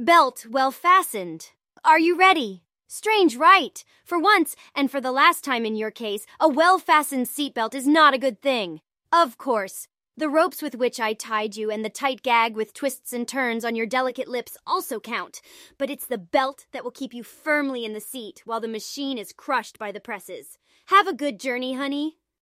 Belt well fastened. Are you ready? Strange, right? For once, and for the last time in your case, a well-fastened seatbelt is not a good thing. Of course. The ropes with which I tied you and the tight gag with twists and turns on your delicate lips also count, but it's the belt that will keep you firmly in the seat while the machine is crushed by the presses. Have a good journey, honey.